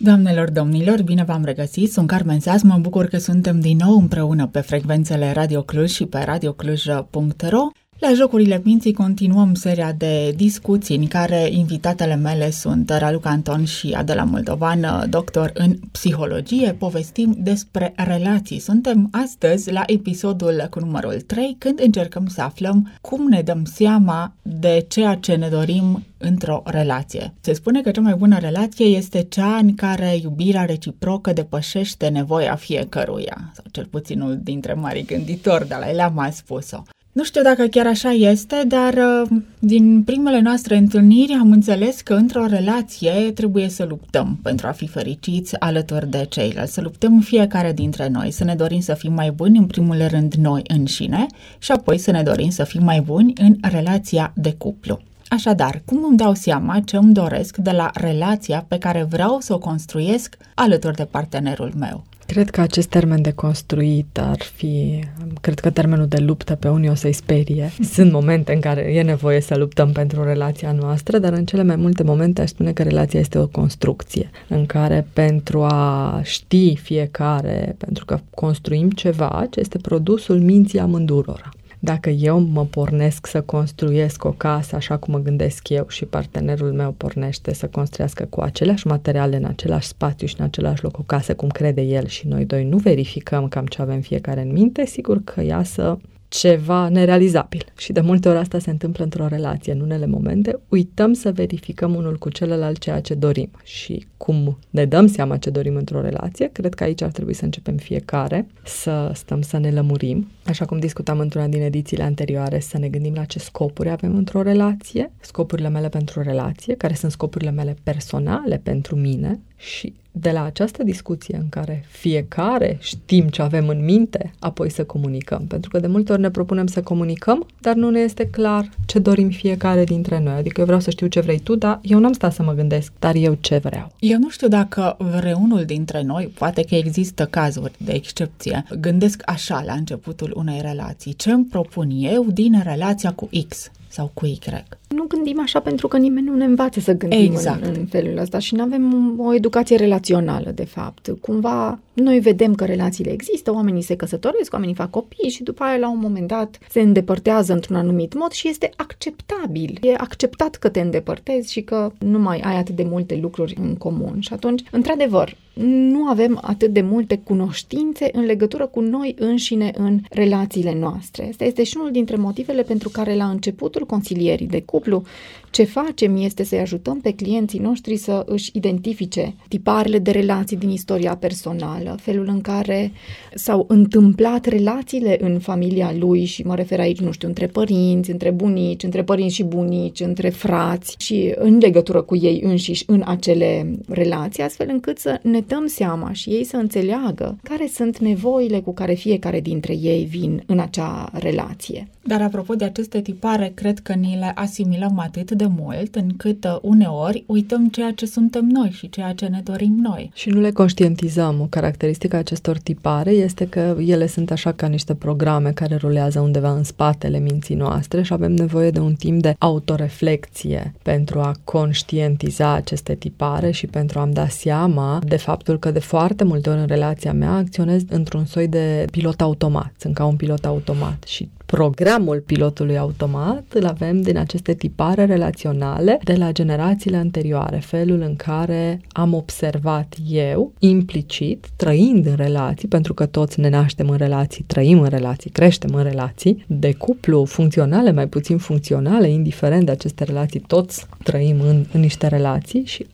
Doamnelor, domnilor, bine v-am regăsit, sunt Carmen Szasz, mă bucur că suntem din nou împreună pe frecvențele Radio Cluj și pe radiocluj.ro. La Jocurile Minții continuăm seria de discuții în care invitatele mele sunt Raluca Anton și Adela Moldovan, doctor în psihologie. Povestim despre relații. Suntem astăzi la episodul cu numărul 3, când încercăm să aflăm cum ne dăm seama de ceea ce ne dorim într-o relație. Se spune că cea mai bună relație este cea în care iubirea reciprocă depășește nevoia fiecăruia, sau cel puțin unul dintre marii gânditori, Dalai Lama a spus-o. Nu știu dacă chiar așa este, dar din primele noastre întâlniri am înțeles că într-o relație trebuie să luptăm pentru a fi fericiți alături de ceilalți, să luptăm fiecare dintre noi, să ne dorim să fim mai buni în primul rând noi înșine și apoi să ne dorim să fim mai buni în relația de cuplu. Așadar, cum îmi dau seama ce îmi doresc de la relația pe care vreau să o construiesc alături de partenerul meu? Cred că acest termen de construit cred că termenul de luptă pe unii o să-i sperie. Sunt momente în care e nevoie să luptăm pentru relația noastră, dar în cele mai multe momente aș spune că relația este o construcție în care pentru a ști fiecare, pentru că construim ceva ce este produsul minții amândurora. Dacă eu mă pornesc să construiesc o casă așa cum mă gândesc eu și partenerul meu pornește să construiască cu aceleași materiale, în același spațiu și în același loc o casă cum crede el și noi doi nu verificăm cam ce avem fiecare în minte, sigur că iasă ceva nerealizabil. Și de multe ori asta se întâmplă într-o relație. În unele momente uităm să verificăm unul cu celălalt ceea ce dorim. Și cum ne dăm seama ce dorim într-o relație, cred că aici ar trebui să începem fiecare să stăm să ne lămurim. Așa cum discutam într-una din edițiile anterioare, să ne gândim la ce scopuri avem într-o relație, scopurile mele pentru relație, care sunt scopurile mele personale pentru mine. Și de la această discuție în care fiecare știm ce avem în minte, apoi să comunicăm. Pentru că de multe ori ne propunem să comunicăm, dar nu ne este clar ce dorim fiecare dintre noi. Adică eu vreau să știu ce vrei tu, dar eu n-am stat să mă gândesc, dar eu ce vreau. Eu nu știu dacă vreunul dintre noi, poate că există cazuri de excepție, gândesc așa la începutul unei relații. Ce îmi propun eu din relația cu X sau cu Y? Nu gândim așa pentru că nimeni nu ne învață să gândim exact în felul ăsta și nu avem o educație relațională, de fapt. Cumva noi vedem că relațiile există, oamenii se căsătoresc, oamenii fac copii și după aia la un moment dat se îndepărtează într-un anumit mod și este acceptabil. E acceptat că te îndepărtezi și că nu mai ai atât de multe lucruri în comun și atunci, într-adevăr, nu avem atât de multe cunoștințe în legătură cu noi înșine în relațiile noastre. Asta este și unul dintre motivele pentru care la începutul consilierii de cuplu, ce facem este să-i ajutăm pe clienții noștri să își identifice tiparele de relații din istoria personală, felul în care s-au întâmplat relațiile în familia lui și mă refer aici, nu știu, între părinți, între bunici, între părinți și bunici, între frați și în legătură cu ei înșiși în acele relații, astfel încât să ne dăm seama și ei să înțeleagă care sunt nevoile cu care fiecare dintre ei vin în acea relație. Dar apropo de aceste tipare, cred că ni le asimilăm atât de mult încât uneori uităm ceea ce suntem noi și ceea ce ne dorim noi. Și nu le conștientizăm. O caracteristică a acestor tipare este că ele sunt așa ca niște programe care rulează undeva în spatele minții noastre și avem nevoie de un timp de autoreflecție pentru a conștientiza aceste tipare și pentru a-mi da seama de faptul că de foarte multe ori în relația mea acționez într-un soi de pilot automat. Sunt ca un pilot automat și programul pilotului automat îl avem din aceste tipare relaționale de la generațiile anterioare, felul în care am observat eu, implicit, trăind în relații, pentru că toți ne naștem în relații, trăim în relații, creștem în relații, de cuplu, funcționale, mai puțin funcționale, indiferent de aceste relații, toți trăim în niște relații și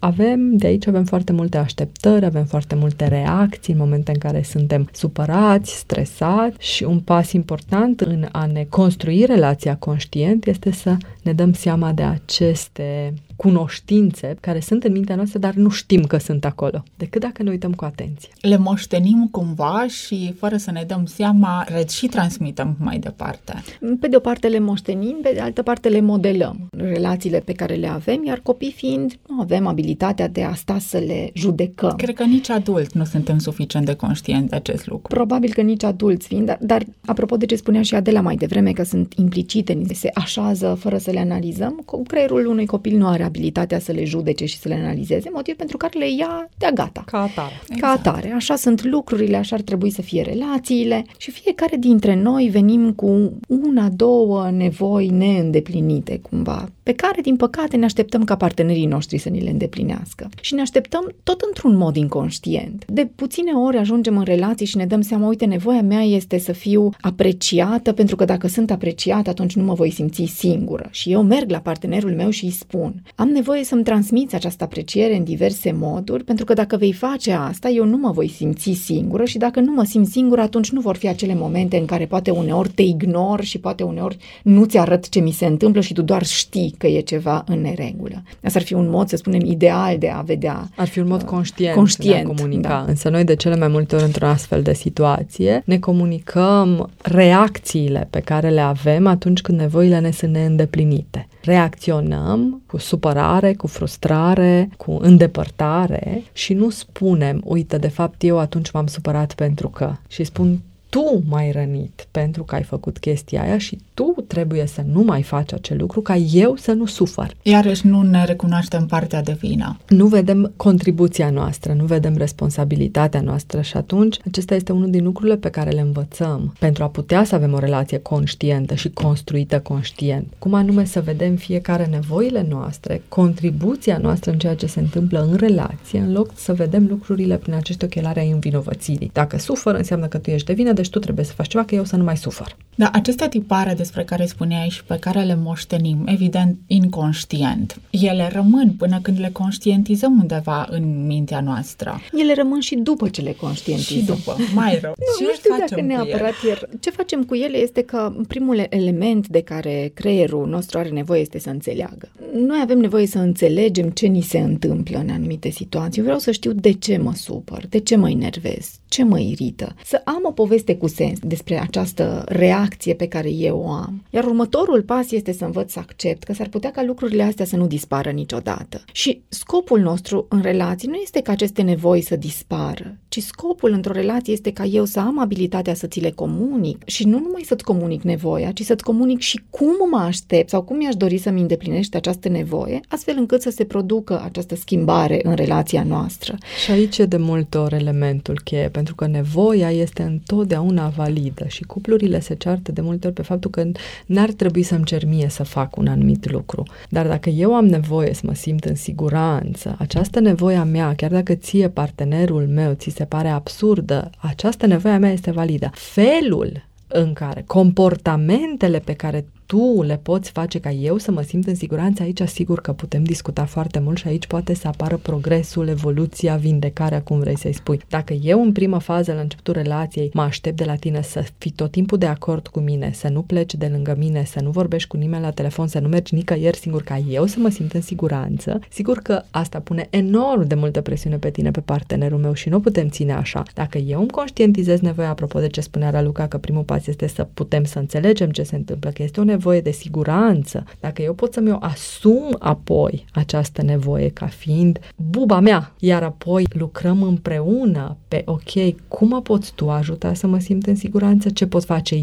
de aici avem foarte multe așteptări, avem foarte multe reacții în momente în care suntem supărați, stresați și un pas important în a ne construi relația conștient este să ne dăm seama de aceste cunoștințe care sunt în mintea noastră, dar nu știm că sunt acolo, decât dacă ne uităm cu atenție. Le moștenim cumva și fără să ne dăm seama, și transmitem mai departe. Pe de o parte le moștenim, pe de altă parte le modelăm relațiile pe care le avem, iar copii fiind, nu avem abilitatea de a sta să le judecăm. Cred că nici adulți nu suntem suficient de conștienți de acest lucru. Probabil că nici adulți fiind, dar apropo de ce spunea și Adela mai devreme, că sunt implicite, se așează fără să le analizăm, creierul unui copil nu are abilitatea să le judece și să le analizeze, motiv pentru care le ia de-a gata. Ca atare. Exact. Ca atare. Așa sunt lucrurile, așa ar trebui să fie relațiile și fiecare dintre noi venim cu una, două nevoi neîndeplinite cumva, pe care, din păcate, ne așteptăm ca partenerii noștri să ni le îndeplinească. Și ne așteptăm tot într-un mod inconștient. De puține ori ajungem în relații și ne dăm seama, uite, nevoia mea este să fiu apreciată, pentru că dacă sunt apreciată, atunci nu mă voi simți singură. Și eu merg la partenerul meu și îi spun, am nevoie să-mi transmiți această apreciere în diverse moduri, pentru că dacă vei face asta, eu nu mă voi simți singură și dacă nu mă simt singură, atunci nu vor fi acele momente în care poate uneori te ignor și poate uneori nu ți arăt ce mi se întâmplă și tu doar știi că e ceva în neregulă. Asta ar fi un mod, să spunem, ideal de a vedea. Ar fi un mod conștient de a comunica. Da. Însă noi de cele mai multe ori într-o astfel de situație ne comunicăm reacțiile pe care le avem atunci când nevoile ne sunt neîndeplinite. Reacționăm cu supărare, cu frustrare, cu îndepărtare și nu spunem, uite, de fapt eu atunci m-am supărat pentru că, și spun, tu m-ai rănit pentru că ai făcut chestia aia și tu trebuie să nu mai faci acel lucru ca eu să nu sufăr. Iarăși nu ne recunoaștem partea de vină. Nu vedem contribuția noastră, nu vedem responsabilitatea noastră și atunci acesta este unul din lucrurile pe care le învățăm pentru a putea să avem o relație conștientă și construită conștient. Cum anume să vedem fiecare nevoile noastre, contribuția noastră în ceea ce se întâmplă în relație, în loc să vedem lucrurile prin acești ochelari ai învinovățirii. Dacă sufăr, înseamnă că tu ești de vină, deci tu trebuie să faci ceva că eu să nu mai sufăr. Da, aceste tipare despre care spuneai și pe care le moștenim, evident, inconștient, ele rămân până când le conștientizăm undeva în mintea noastră. Ele rămân și după ce le conștientizăm. Și după, mai rău. Nu știu dacă neapărat ce facem cu ele este că primul element de care creierul nostru are nevoie este să înțeleagă. Noi avem nevoie să înțelegem ce ni se întâmplă în anumite situații. Eu vreau să știu de ce mă supăr, de ce mă enervez, ce mă irită. Să am o poveste cu sens despre această reacție pe care eu o am. Iar următorul pas este să învăț să accept că s-ar putea ca lucrurile astea să nu dispară niciodată. Și scopul nostru în relații nu este ca aceste nevoi să dispară, ci scopul într-o relație este ca eu să am abilitatea să ți le comunic și nu numai să-ți comunic nevoia, ci să-ți comunic și cum mă aștept sau cum mi-aș dori să-mi îndeplinești această nevoie, astfel încât să se producă această schimbare în relația noastră. Și aici e de multe ori elementul cheie, pentru că nevoia este întotdeauna validă și cuplurile se ceartă de multe ori pe faptul că n-ar trebui să-mi cer mie să fac un anumit lucru. Dar dacă eu am nevoie să mă simt în siguranță, această nevoie a mea, chiar dacă ție, partenerul meu, ți se pare absurdă, această nevoie a mea este validă. Felul în care comportamentele pe care tu le poți face ca eu să mă simt în siguranță, aici sigur că putem discuta foarte mult și aici poate să apară progresul, evoluția, vindecarea, cum vrei să-i spui. Dacă eu în prima fază, la începutul relației, mă aștept de la tine să fii tot timpul de acord cu mine, să nu pleci de lângă mine, să nu vorbești cu nimeni la telefon, să nu mergi nicăieri singur ca eu să mă simt în siguranță, sigur că asta pune enorm de multă presiune pe tine, pe partenerul meu și nu putem ține așa. Dacă eu îmi conștientizez nevoia, apropo de ce spunea Raluca, că primul pas este să putem să înțelegem ce se întâmplă, că este o nevoie de siguranță, dacă eu pot să-mi asum apoi această nevoie ca fiind buba mea, iar apoi lucrăm împreună pe ok, cum mă poți tu ajuta să mă simt în siguranță, ce pot face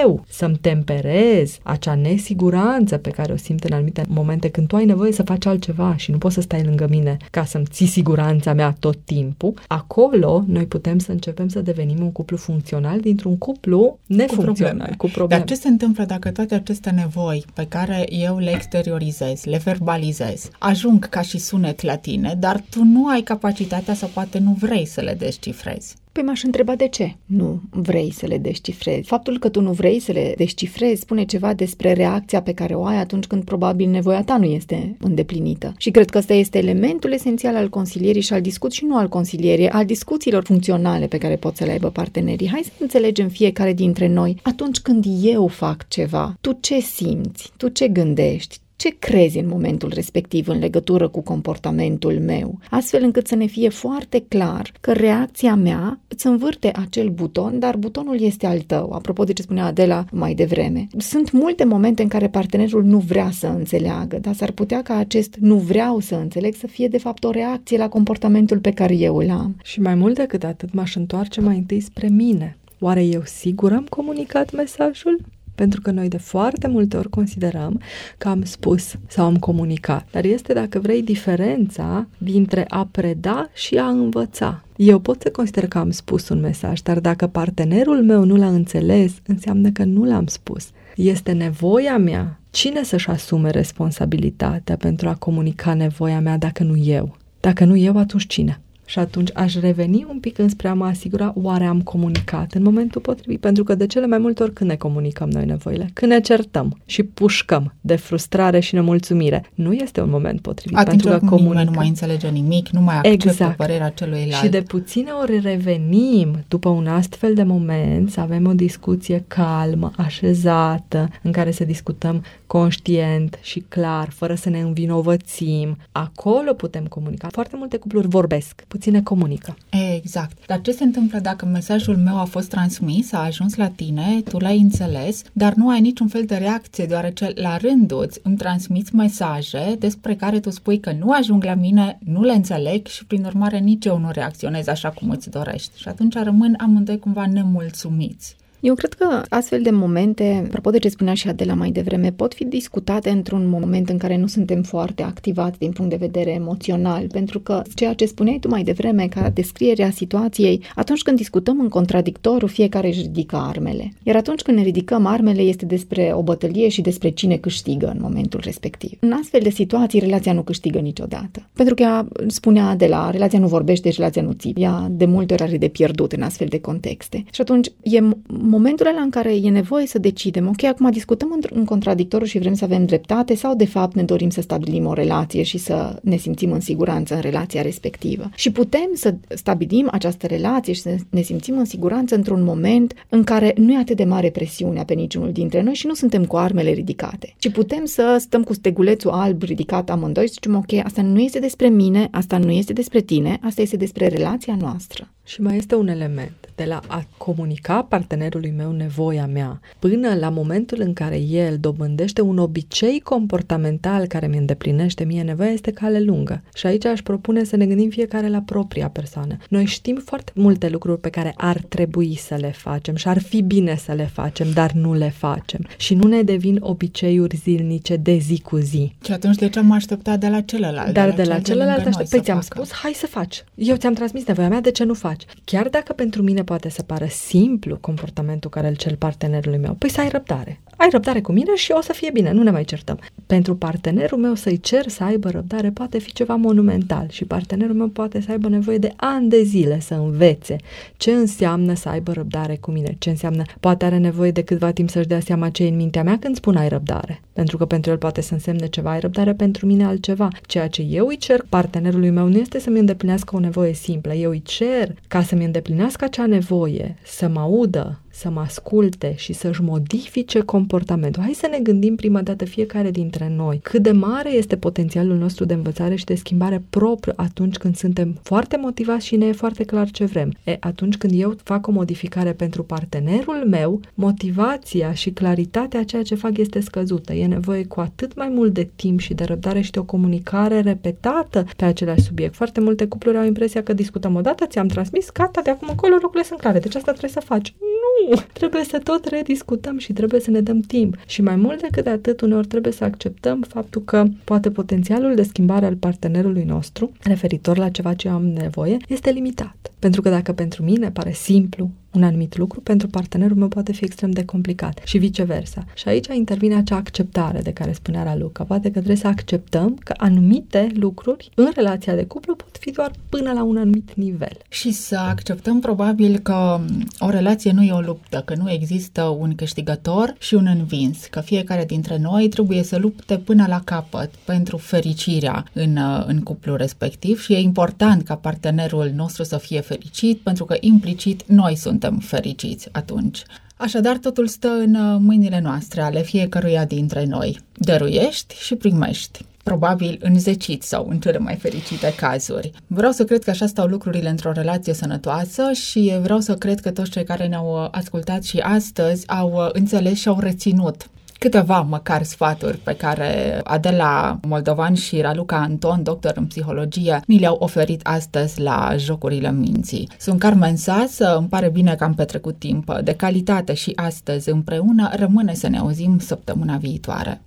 eu să-mi temperez acea nesiguranță pe care o simt în anumite momente când tu ai nevoie să faci altceva și nu poți să stai lângă mine ca să-mi ții siguranța mea tot timpul, acolo noi putem să începem să devenim un cuplu funcțional dintr-un cuplu nefuncțional, cu probleme. Dar ce se întâmplă dacă toate aceste nevoi pe care eu le exteriorizez, le verbalizez, ajung ca și sunet la tine, dar tu nu ai capacitatea sau poate nu vrei să le descifrezi? Păi m-aș întreba de ce nu vrei să le descifrezi. Faptul că tu nu vrei să le descifrezi spune ceva despre reacția pe care o ai atunci când probabil nevoia ta nu este îndeplinită. Și cred că ăsta este elementul esențial al consilierii și al discuției și nu al consilierii, al discuțiilor funcționale pe care pot să le aibă partenerii. Hai să înțelegem fiecare dintre noi. Atunci când eu fac ceva, tu ce simți? Tu ce gândești? Ce crezi în momentul respectiv în legătură cu comportamentul meu, astfel încât să ne fie foarte clar că reacția mea îți învârte acel buton, dar butonul este al tău. Apropo de ce spunea Adela mai devreme, sunt multe momente în care partenerul nu vrea să înțeleagă, dar s-ar putea ca acest nu vreau să înțeleg să fie de fapt o reacție la comportamentul pe care eu îl am. Și mai mult decât atât, m-aș întoarce mai întâi spre mine. Oare eu sigur am comunicat mesajul? Pentru că noi de foarte multe ori considerăm că am spus sau am comunicat. Dar este, dacă vrei, diferența dintre a preda și a învăța. Eu pot să consider că am spus un mesaj, dar dacă partenerul meu nu l-a înțeles, înseamnă că nu l-am spus. Este nevoia mea. Cine să-și asume responsabilitatea pentru a comunica nevoia mea dacă nu eu? Dacă nu eu, atunci cine? Și atunci aș reveni un pic înspre a mă asigura oare am comunicat în momentul potrivit, pentru că de cele mai multe ori când ne comunicăm noi nevoile, când ne certăm și pușcăm de frustrare și nemulțumire, nu este un moment potrivit. Atunci pentru că comunicăm, nu mai înțelege nimic, nu mai acceptă părerea celuilalt. Și de puține ori revenim după un astfel de moment să avem o discuție calmă, așezată, în care să discutăm conștient și clar, fără să ne învinovățim. Acolo putem comunica. Foarte multe cupluri vorbesc, puține comunică. Exact. Dar ce se întâmplă dacă mesajul meu a fost transmis, a ajuns la tine, tu l-ai înțeles, dar nu ai niciun fel de reacție, deoarece la rândul îmi transmiți mesaje despre care tu spui că nu ajung la mine, nu le înțeleg și prin urmare nici eu nu reacționez așa cum îți dorești. Și atunci rămân amândoi cumva nemulțumiți. Eu cred că astfel de momente, apropo de ce spunea și Adela mai devreme, pot fi discutate într-un moment în care nu suntem foarte activați din punct de vedere emoțional, pentru că ceea ce spuneai tu mai devreme, ca descrierea situației, atunci când discutăm în contradictoriu, fiecare își ridică armele. Iar atunci când ne ridicăm armele, este despre o bătălie și despre cine câștigă în momentul respectiv. În astfel de situații, relația nu câștigă niciodată. Pentru că ea spunea Adela, relația nu vorbește, relația nu ții. Ea de multe ori are de pierdut în astfel de contexte. Și atunci e momentul ăla în care e nevoie să decidem, ok, acum discutăm în contradictoriu și vrem să avem dreptate sau de fapt ne dorim să stabilim o relație și să ne simțim în siguranță în relația respectivă. Și putem să stabilim această relație și să ne simțim în siguranță într-un moment în care nu e atât de mare presiunea pe niciunul dintre noi și nu suntem cu armele ridicate. Și putem să stăm cu stegulețul alb ridicat amândoi și zicem, ok, asta nu este despre mine, asta nu este despre tine, asta este despre relația noastră. Și mai este un element, de la a comunica partenerului meu nevoia mea până la momentul în care el dobândește un obicei comportamental care mi îndeplinește mie nevoia, este cale lungă. Și aici aș propune să ne gândim fiecare la propria persoană. Noi știm foarte multe lucruri pe care ar trebui să le facem și ar fi bine să le facem, dar nu le facem. Și nu ne devin obiceiuri zilnice de zi cu zi. Și atunci de ce am așteptat de la celălalt? Dar de la celălalt așteptat, ți-am spus, hai să faci. Eu ți-am transmis nevoia mea, de ce nu faci? Chiar dacă pentru mine poate să pară simplu comportamentul care îl cer partenerului meu, păi să ai răbdare. Ai răbdare cu mine și o să fie bine, nu ne mai certăm. Pentru partenerul meu să-i cer să aibă răbdare poate fi ceva monumental și partenerul meu poate să aibă nevoie de ani de zile să învețe ce înseamnă să aibă răbdare cu mine, ce înseamnă, poate are nevoie de câtva timp să-și dea seama ce e în mintea mea când spun ai răbdare, pentru că pentru el poate să însemne ceva, ai răbdare pentru mine altceva. Ceea ce eu îi cer partenerului meu nu este să-mi îndeplinească o nevoie simplă, eu îi cer ca să-mi îndeplinească acea nevoie, să mă audă, să mă asculte și să-și modifice comportamentul. Hai să ne gândim prima dată fiecare dintre noi cât de mare este potențialul nostru de învățare și de schimbare propriu atunci când suntem foarte motivați și ne e foarte clar ce vrem. Atunci când eu fac o modificare pentru partenerul meu, motivația și claritatea a ceea ce fac este scăzută. E nevoie cu atât mai mult de timp și de răbdare și de o comunicare repetată pe același subiect. Foarte multe cupluri au impresia că discutăm odată, ți-am transmis, gata, de acum încolo lucrurile sunt clare, deci asta trebuie să faci. Nu! Trebuie să tot rediscutăm și trebuie să ne dăm timp. Și mai mult decât atât, uneori trebuie să acceptăm faptul că poate potențialul de schimbare al partenerului nostru, referitor la ceva ce am nevoie, este limitat. Pentru că dacă pentru mine pare simplu un anumit lucru, pentru partenerul meu poate fi extrem de complicat și viceversa. Și aici intervine acea acceptare de care spunea Raluca. Poate că trebuie să acceptăm că anumite lucruri în relația de cuplu pot fi doar până la un anumit nivel. Și să acceptăm probabil că o relație nu e o luptă, că nu există un câștigător și un învins, că fiecare dintre noi trebuie să lupte până la capăt pentru fericirea în cuplul respectiv și e important ca partenerul nostru să fie fericit, pentru că implicit noi suntem fericiți atunci. Așadar, totul stă în mâinile noastre, ale fiecăruia dintre noi. Dăruiești și primești. Probabil înzeciți sau în cele mai fericite cazuri. Vreau să cred că așa stau lucrurile într-o relație sănătoasă și vreau să cred că toți cei care ne-au ascultat și astăzi au înțeles și au reținut câteva măcar sfaturi pe care Adela Moldovan și Raluca Anton, doctor în psihologie, ni le-au oferit astăzi la Jocurile Minții. Sunt Carmen Szasz, îmi pare bine că am petrecut timp de calitate și astăzi împreună. Rămâne să ne auzim săptămâna viitoare.